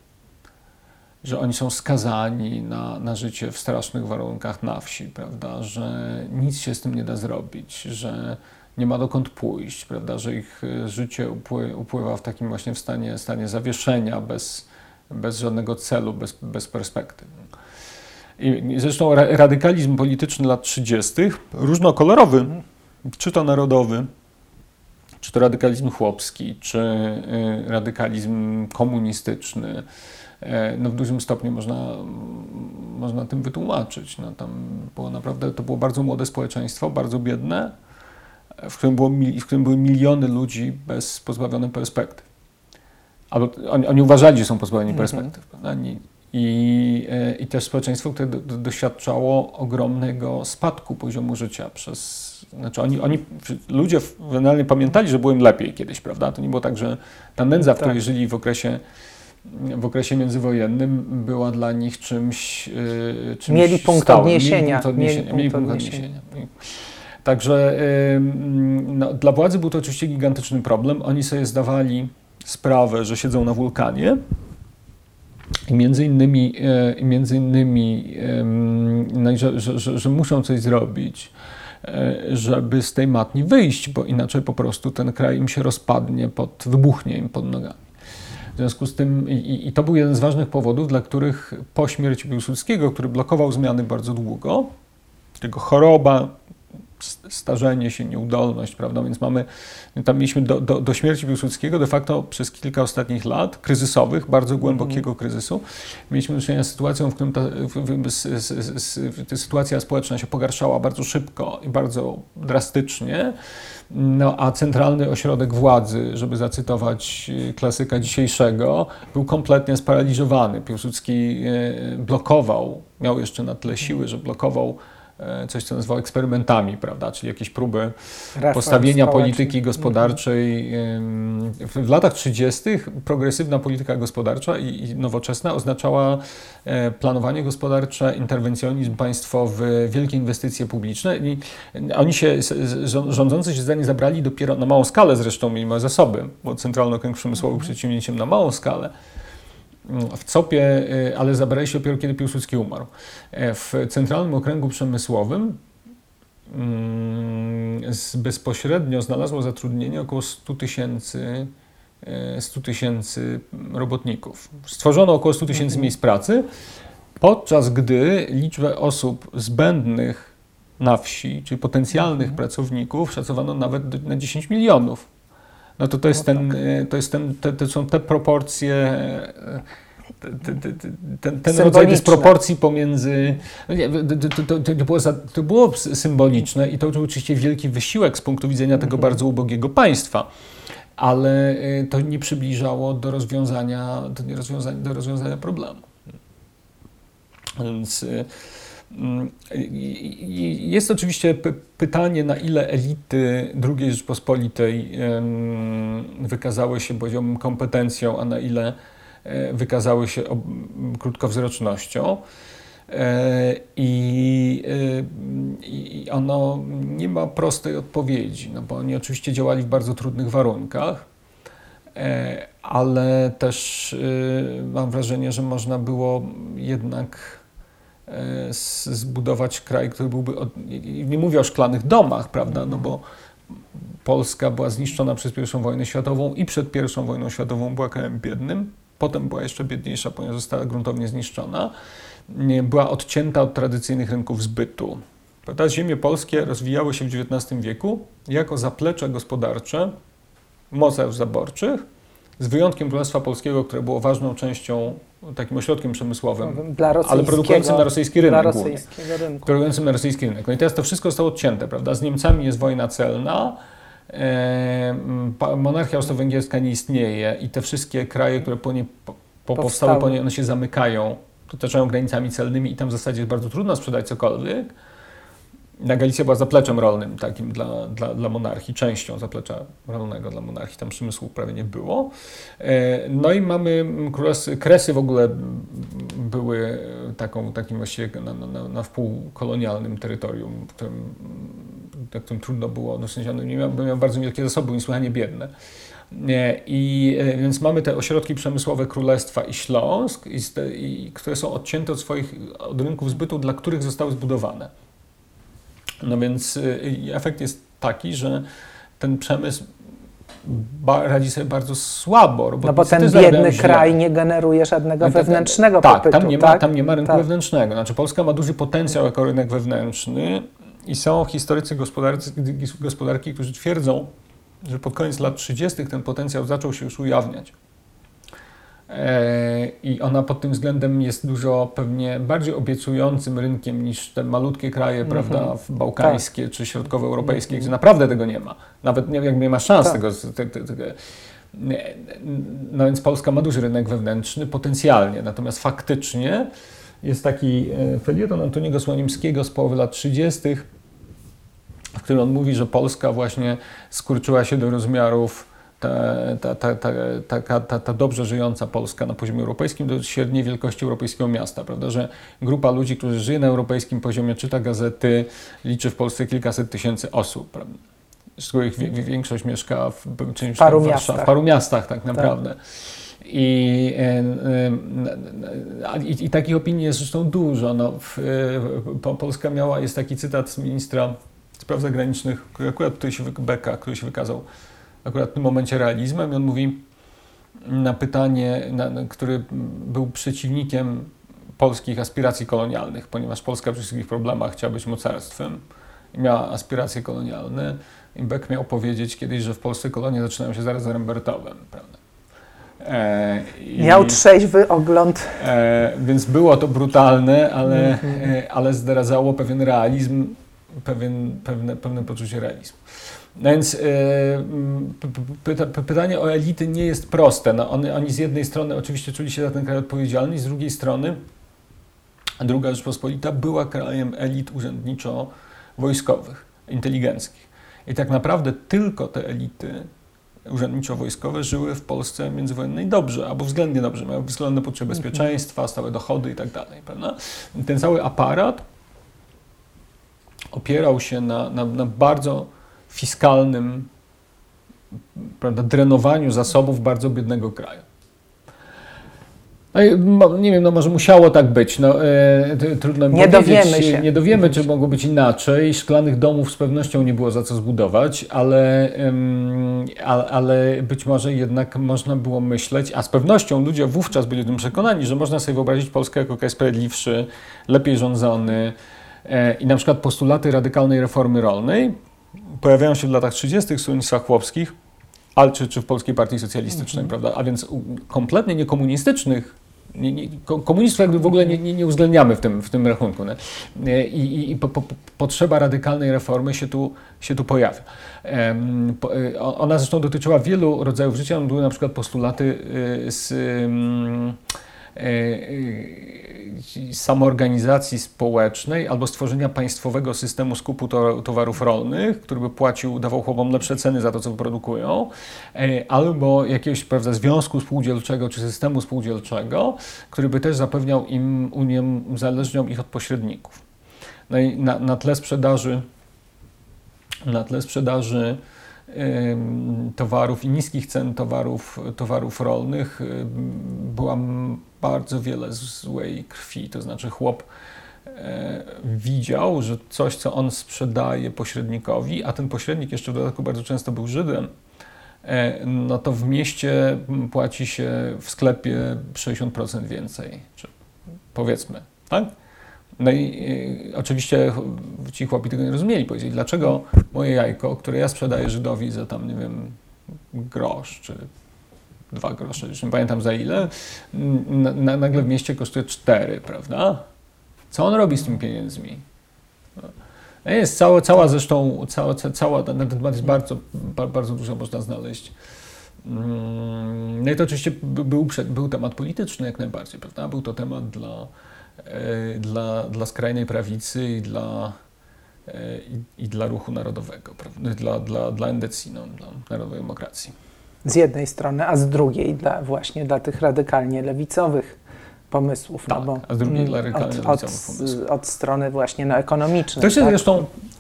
że oni są skazani na życie w strasznych warunkach na wsi, prawda, że nic się z tym nie da zrobić, że nie ma dokąd pójść, prawda, że ich życie upływa w takim właśnie stanie zawieszenia, bez żadnego celu, bez perspektyw. I zresztą radykalizm polityczny lat 30. różnokolorowy, czy to narodowy, czy to radykalizm chłopski, czy radykalizm komunistyczny, w dużym stopniu można tym wytłumaczyć. Tam było naprawdę, to było bardzo młode społeczeństwo, bardzo biedne, w którym były miliony ludzi pozbawionych perspektyw. Albo oni uważali, że są pozbawieni perspektyw. I też społeczeństwo, które doświadczało ogromnego spadku poziomu życia ludzie generalnie pamiętali, że było im lepiej kiedyś, prawda? To nie było tak, że ta nędza, w której żyli w okresie międzywojennym była dla nich czymś mieli punkt odniesienia. Także dla władzy był to oczywiście gigantyczny problem. Oni sobie zdawali sprawę, że siedzą na wulkanie i między innymi, że muszą coś zrobić, żeby z tej matni wyjść, bo inaczej po prostu ten kraj im się rozpadnie, wybuchnie im pod nogami. W związku z tym, i to był jeden z ważnych powodów, dla których po śmierci Piłsudskiego, który blokował zmiany bardzo długo, jego choroba, starzenie się, nieudolność, prawda? Więc mamy, tam mieliśmy do śmierci Piłsudskiego de facto przez kilka ostatnich lat kryzysowych, bardzo głębokiego kryzysu, mieliśmy do czynienia z sytuacją, w którym ta sytuacja społeczna się pogarszała bardzo szybko i bardzo drastycznie, no, a centralny ośrodek władzy, żeby zacytować klasyka dzisiejszego, był kompletnie sparaliżowany. Piłsudski blokował, miał jeszcze na tyle siły, że blokował coś, co nazywał eksperymentami, prawda? Czyli jakieś próby postawienia polityki gospodarczej. W latach 30. progresywna polityka gospodarcza i nowoczesna oznaczała planowanie gospodarcze, interwencjonizm państwowy, wielkie inwestycje publiczne. I oni się, rządzący się za nie zabrali dopiero na małą skalę, zresztą mimo zasoby, bo Centralny Okręg Przemysłowy przedsięwzięciem na małą skalę, w COP-ie, ale zabrali się dopiero, kiedy Piłsudski umarł. W Centralnym Okręgu Przemysłowym bezpośrednio znalazło zatrudnienie około 100 tysięcy robotników. Stworzono około 100 tysięcy miejsc pracy, podczas gdy liczbę osób zbędnych na wsi, czyli potencjalnych pracowników, szacowano nawet na 10 milionów. No to jest ten, to są te proporcje, ten rodzaj dysproporcji pomiędzy, to było symboliczne i to był oczywiście wielki wysiłek z punktu widzenia tego bardzo ubogiego państwa, ale to nie przybliżało do rozwiązania problemu. Więc jest oczywiście pytanie, na ile elity II Rzeczpospolitej wykazały się, powiedziałbym, kompetencją, a na ile wykazały się krótkowzrocznością. I ono nie ma prostej odpowiedzi, no bo oni oczywiście działali w bardzo trudnych warunkach, ale też mam wrażenie, że można było jednak zbudować kraj, który byłby, nie mówię o szklanych domach, prawda, no bo Polska była zniszczona przez I wojnę światową i przed I wojną światową była krajem biednym, potem była jeszcze biedniejsza, ponieważ została gruntownie zniszczona, była odcięta od tradycyjnych rynków zbytu. Prawda? Ziemie polskie rozwijały się w XIX wieku jako zaplecze gospodarcze mocarstw zaborczych, z wyjątkiem Królestwa Polskiego, które było ważną częścią, takim ośrodkiem przemysłowym, ale produkującym na rosyjski rynek. Produkującym na rosyjski rynek. No i teraz to wszystko zostało odcięte, prawda? Z Niemcami jest wojna celna, monarchia austro-węgierska nie istnieje i te wszystkie kraje, które powstały po niej, one się zamykają, otaczają granicami celnymi i tam w zasadzie jest bardzo trudno sprzedać cokolwiek. Galicja była zapleczem rolnym takim dla monarchii, częścią zaplecza rolnego dla monarchii, tam przemysłu prawie nie było. No i mamy Kresy w ogóle były takim właściwie na wpół kolonialnym terytorium, w którym trudno było, no w sensie one miały bardzo wielkie zasoby, niesłychanie biedne. I więc mamy te ośrodki przemysłowe Królestwa i Śląsk, które są odcięte od rynków zbytu, dla których zostały zbudowane. No więc efekt jest taki, że ten przemysł radzi sobie bardzo słabo. No bo ten biedny kraj nie generuje żadnego wewnętrznego popytu. Tam nie ma rynku wewnętrznego. Znaczy Polska ma duży potencjał jako rynek wewnętrzny i są historycy gospodarki, którzy twierdzą, że pod koniec lat 30. ten potencjał zaczął się już ujawniać. I ona pod tym względem jest dużo pewnie bardziej obiecującym rynkiem niż te malutkie kraje, prawda, bałkańskie czy środkowoeuropejskie, gdzie naprawdę tego nie ma. Nawet nie ma szans tego. No więc Polska ma duży rynek wewnętrzny potencjalnie, natomiast faktycznie jest taki felieton Antoniego Słonimskiego z połowy lat 30., w którym on mówi, że Polska właśnie skurczyła się do rozmiarów ta dobrze żyjąca Polska na poziomie europejskim do średniej wielkości europejskiego miasta, prawda, że grupa ludzi, którzy żyje na europejskim poziomie, czyta gazety, liczy w Polsce kilkaset tysięcy osób, prawda, z których większość mieszka w paru miastach. W paru miastach tak naprawdę. Tak. I takich opinii jest zresztą dużo. No, Polska miała, jest taki cytat z ministra spraw zagranicznych, który akurat tutaj się Becka, który się wykazał akurat w tym momencie realizmem, i on mówi na pytanie, który był przeciwnikiem polskich aspiracji kolonialnych, ponieważ Polska przy wszystkich problemach chciała być mocarstwem miała aspiracje kolonialne i Beck miał powiedzieć kiedyś, że w Polsce kolonie zaczynają się zaraz za Rembertowem, prawda? Miał trzeźwy ogląd. Więc było to brutalne, ale, ale zdradzało pewien realizm, pewne poczucie realizmu. No więc pytanie o elity nie jest proste. No oni z jednej strony oczywiście czuli się za ten kraj odpowiedzialni, z drugiej strony Druga Rzeczpospolita była krajem elit urzędniczo-wojskowych, inteligenckich. I tak naprawdę tylko te elity urzędniczo-wojskowe żyły w Polsce międzywojennej dobrze, albo względnie dobrze, miały względne poczucie bezpieczeństwa, stałe dochody i tak dalej. Ten cały aparat opierał się na bardzo fiskalnym, prawda, drenowaniu zasobów bardzo biednego kraju. No, nie wiem, no może musiało tak być. No, trudno mi powiedzieć. Nie dowiemy, czy mogło być inaczej. Szklanych domów z pewnością nie było za co zbudować, ale być może jednak można było myśleć, a z pewnością ludzie wówczas byli o tym przekonani, że można sobie wyobrazić Polskę jako kraj sprawiedliwszy, lepiej rządzony. I na przykład postulaty radykalnej reformy rolnej pojawiają się w latach 30. w stronnictwach chłopskich, ale czy w Polskiej Partii Socjalistycznej, prawda? A więc kompletnie niekomunistycznych. Komunistów jakby w ogóle nie uwzględniamy w tym rachunku. No. Potrzeba radykalnej reformy się tu pojawia. Ona zresztą dotyczyła wielu rodzajów życia. Były na przykład postulaty z samoorganizacji społecznej albo stworzenia państwowego systemu skupu towarów rolnych, który by płacił, dawał chłopom lepsze ceny za to, co produkują, albo jakiegoś, prawda, związku spółdzielczego czy systemu spółdzielczego, który by też zapewniał im, uzależniał ich od pośredników. No i na tle sprzedaży towarów i niskich cen towarów rolnych była bardzo wiele złej krwi. To znaczy chłop widział, że coś, co on sprzedaje pośrednikowi, a ten pośrednik jeszcze w dodatku bardzo często był Żydem, no to w mieście płaci się w sklepie 60% więcej, czy powiedzmy, tak? No i oczywiście ci chłopi tego nie rozumieli. Powiedzieli, dlaczego moje jajko, które ja sprzedaję Żydowi za tam, nie wiem, grosz czy 2 grosze, już nie pamiętam za ile, nagle w mieście kosztuje 4, prawda? Co on robi z tymi pieniędzmi? No jest cała na ten temat jest bardzo dużo można znaleźć. No i to oczywiście był temat polityczny jak najbardziej, prawda? Był to temat dla skrajnej prawicy i dla ruchu narodowego, dla NDC, no, dla Narodowej Demokracji. Z jednej strony, a z drugiej dla tych radykalnie lewicowych pomysłów. Tak, no bo a z drugiej dla radykalnie lewicowych pomysłów. Od strony właśnie ekonomicznej.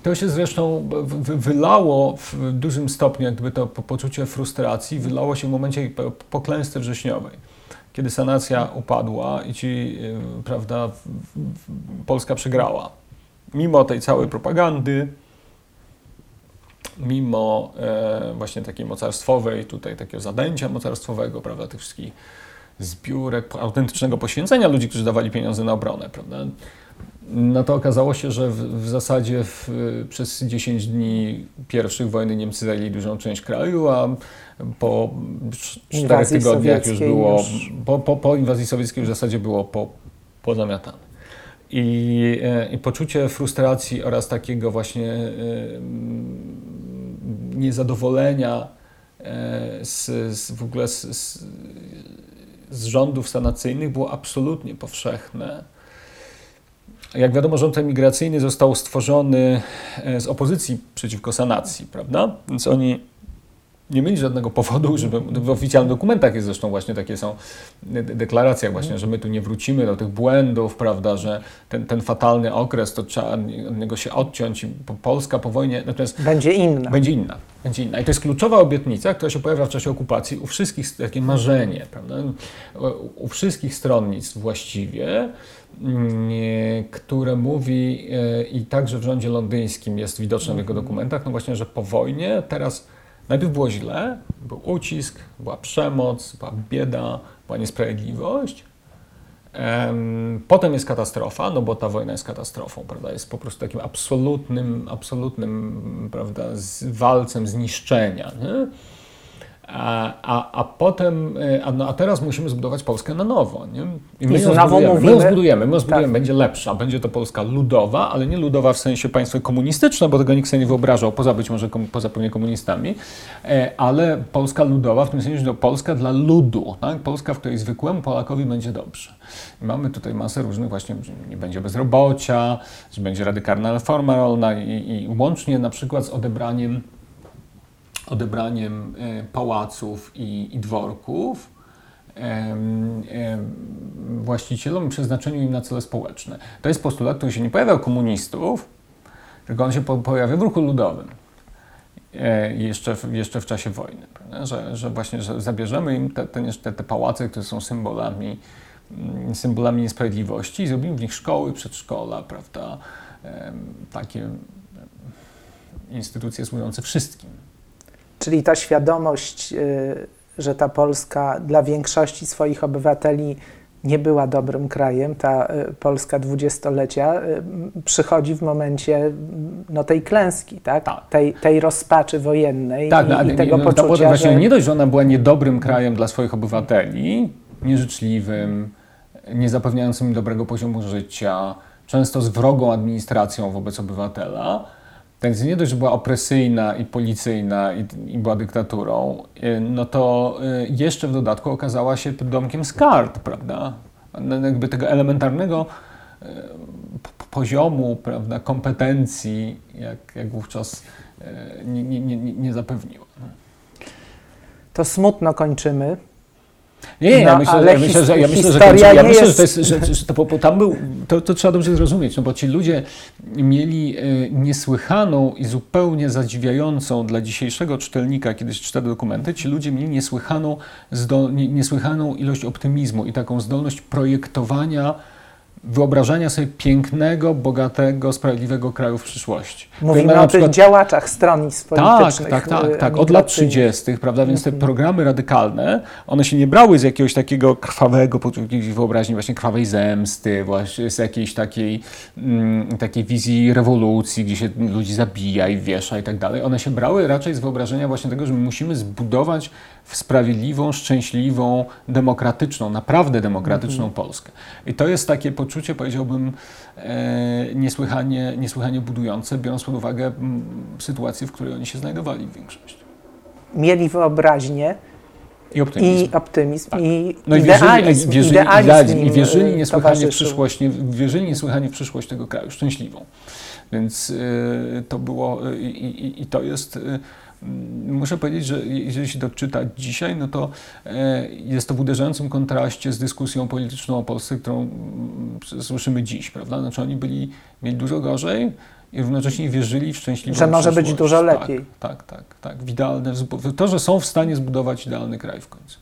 To się zresztą wylało w dużym stopniu, jakby to poczucie frustracji wylało się w momencie po klęsce wrześniowej. Kiedy sanacja upadła i prawda, Polska przegrała. Mimo tej całej propagandy, mimo właśnie takiej mocarstwowej, tutaj takiego zadęcia mocarstwowego, prawda, tych wszystkich zbiórek, autentycznego poświęcenia ludzi, którzy dawali pieniądze na obronę, prawda, no to okazało się, że w zasadzie przez 10 dni pierwszych wojny Niemcy zajęli dużą część kraju, a po 4 tygodniach już było, po inwazji sowieckiej już w zasadzie było pozamiatane. I poczucie frustracji oraz takiego właśnie niezadowolenia w ogóle z rządów sanacyjnych było absolutnie powszechne. Jak wiadomo, rząd emigracyjny został stworzony z opozycji przeciwko sanacji, prawda? Więc oni nie mieli żadnego powodu, żeby w oficjalnych dokumentach jest zresztą właśnie takie są deklaracje właśnie, że my tu nie wrócimy do tych błędów, prawda, że ten fatalny okres, to trzeba od niego się odciąć i Polska po wojnie natomiast będzie inna. I to jest kluczowa obietnica, która się pojawia w czasie okupacji u wszystkich, takie marzenie, prawda, u wszystkich stronnictw właściwie, które mówi i także w rządzie londyńskim jest widoczne w jego dokumentach, no właśnie, że po wojnie teraz najpierw było źle, był ucisk, była przemoc, była bieda, była niesprawiedliwość, Potem jest katastrofa, no bo ta wojna jest katastrofą, prawda? Jest po prostu takim absolutnym, prawda, walcem zniszczenia, nie? A teraz musimy zbudować Polskę na nowo, nie? I my ją zbudujemy, będzie lepsza, będzie to Polska ludowa, ale nie ludowa w sensie państwo komunistyczne, bo tego nikt sobie nie wyobrażał, poza być może pewnie komunistami, ale Polska ludowa w tym sensie, że to Polska dla ludu, tak? Polska, w której zwykłemu Polakowi będzie dobrze. I mamy tutaj masę różnych właśnie, że nie będzie bezrobocia, że będzie radykalna reforma rolna i łącznie na przykład z odebraniem pałaców i dworków właścicielom i przeznaczeniu im na cele społeczne. To jest postulat, który się nie pojawia u komunistów, tylko on się pojawia w ruchu ludowym jeszcze w czasie wojny, że zabierzemy im te pałace, które są symbolami niesprawiedliwości i zrobimy w nich szkoły, przedszkola, prawda, takie instytucje służące wszystkim. Czyli ta świadomość, że ta Polska dla większości swoich obywateli nie była dobrym krajem, ta Polska dwudziestolecia przychodzi w momencie tej klęski, tak? Tej rozpaczy wojennej, tak, i tego poczucia, właśnie że... Nie dość, że ona była niedobrym krajem dla swoich obywateli, nieżyczliwym, niezapewniającym im dobrego poziomu życia, często z wrogą administracją wobec obywatela, więc nie dość, że była opresyjna i policyjna i była dyktaturą, no to jeszcze w dodatku okazała się tym domkiem z kart, prawda? Jakby tego elementarnego poziomu, prawda, kompetencji, jak wówczas nie zapewniła. To smutno kończymy. Ja myślę, że to trzeba dobrze zrozumieć, no bo ci ludzie mieli niesłychaną i zupełnie zadziwiającą dla dzisiejszego czytelnika, kiedy się czyta dokumenty, ci ludzie mieli niesłychaną ilość optymizmu i taką zdolność projektowania, wyobrażania sobie pięknego, bogatego, sprawiedliwego kraju w przyszłości. Mówimy o tych działaczach stronnictw politycznych. Tak. Od lat 30., prawda? Więc te programy radykalne, one się nie brały z jakiegoś takiego krwawego, wyobraźni właśnie krwawej zemsty, właśnie z jakiejś takiej wizji rewolucji, gdzie się ludzi zabija i wiesza i tak dalej. One się brały raczej z wyobrażenia właśnie tego, że my musimy zbudować sprawiedliwą, szczęśliwą, demokratyczną, naprawdę demokratyczną Polskę. I to jest takie poczucie, powiedziałbym, niesłychanie budujące, biorąc pod uwagę sytuację, w której oni się znajdowali w większości. Mieli wyobraźnię i optymizm, tak. I idealizm. I wierzyli niesłychanie w przyszłość, tego kraju, szczęśliwą. Więc to było i to jest... Muszę powiedzieć, że jeżeli się doczyta dzisiaj, no to jest to w uderzającym kontraście z dyskusją polityczną o Polsce, którą słyszymy dziś, prawda? Znaczy oni mieli dużo gorzej i równocześnie wierzyli w szczęśliwą przyszłość. Że może być dużo lepiej. Tak. Idealne, to, że są w stanie zbudować idealny kraj w końcu.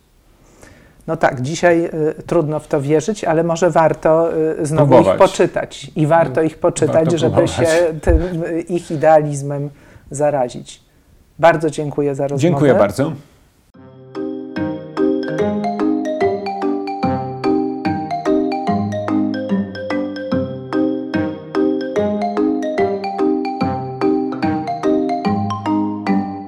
No tak, dzisiaj trudno w to wierzyć, ale może warto znowu ich poczytać. I warto ich poczytać, żeby się tym ich idealizmem zarazić. Bardzo dziękuję za rozmowę. Dziękuję bardzo.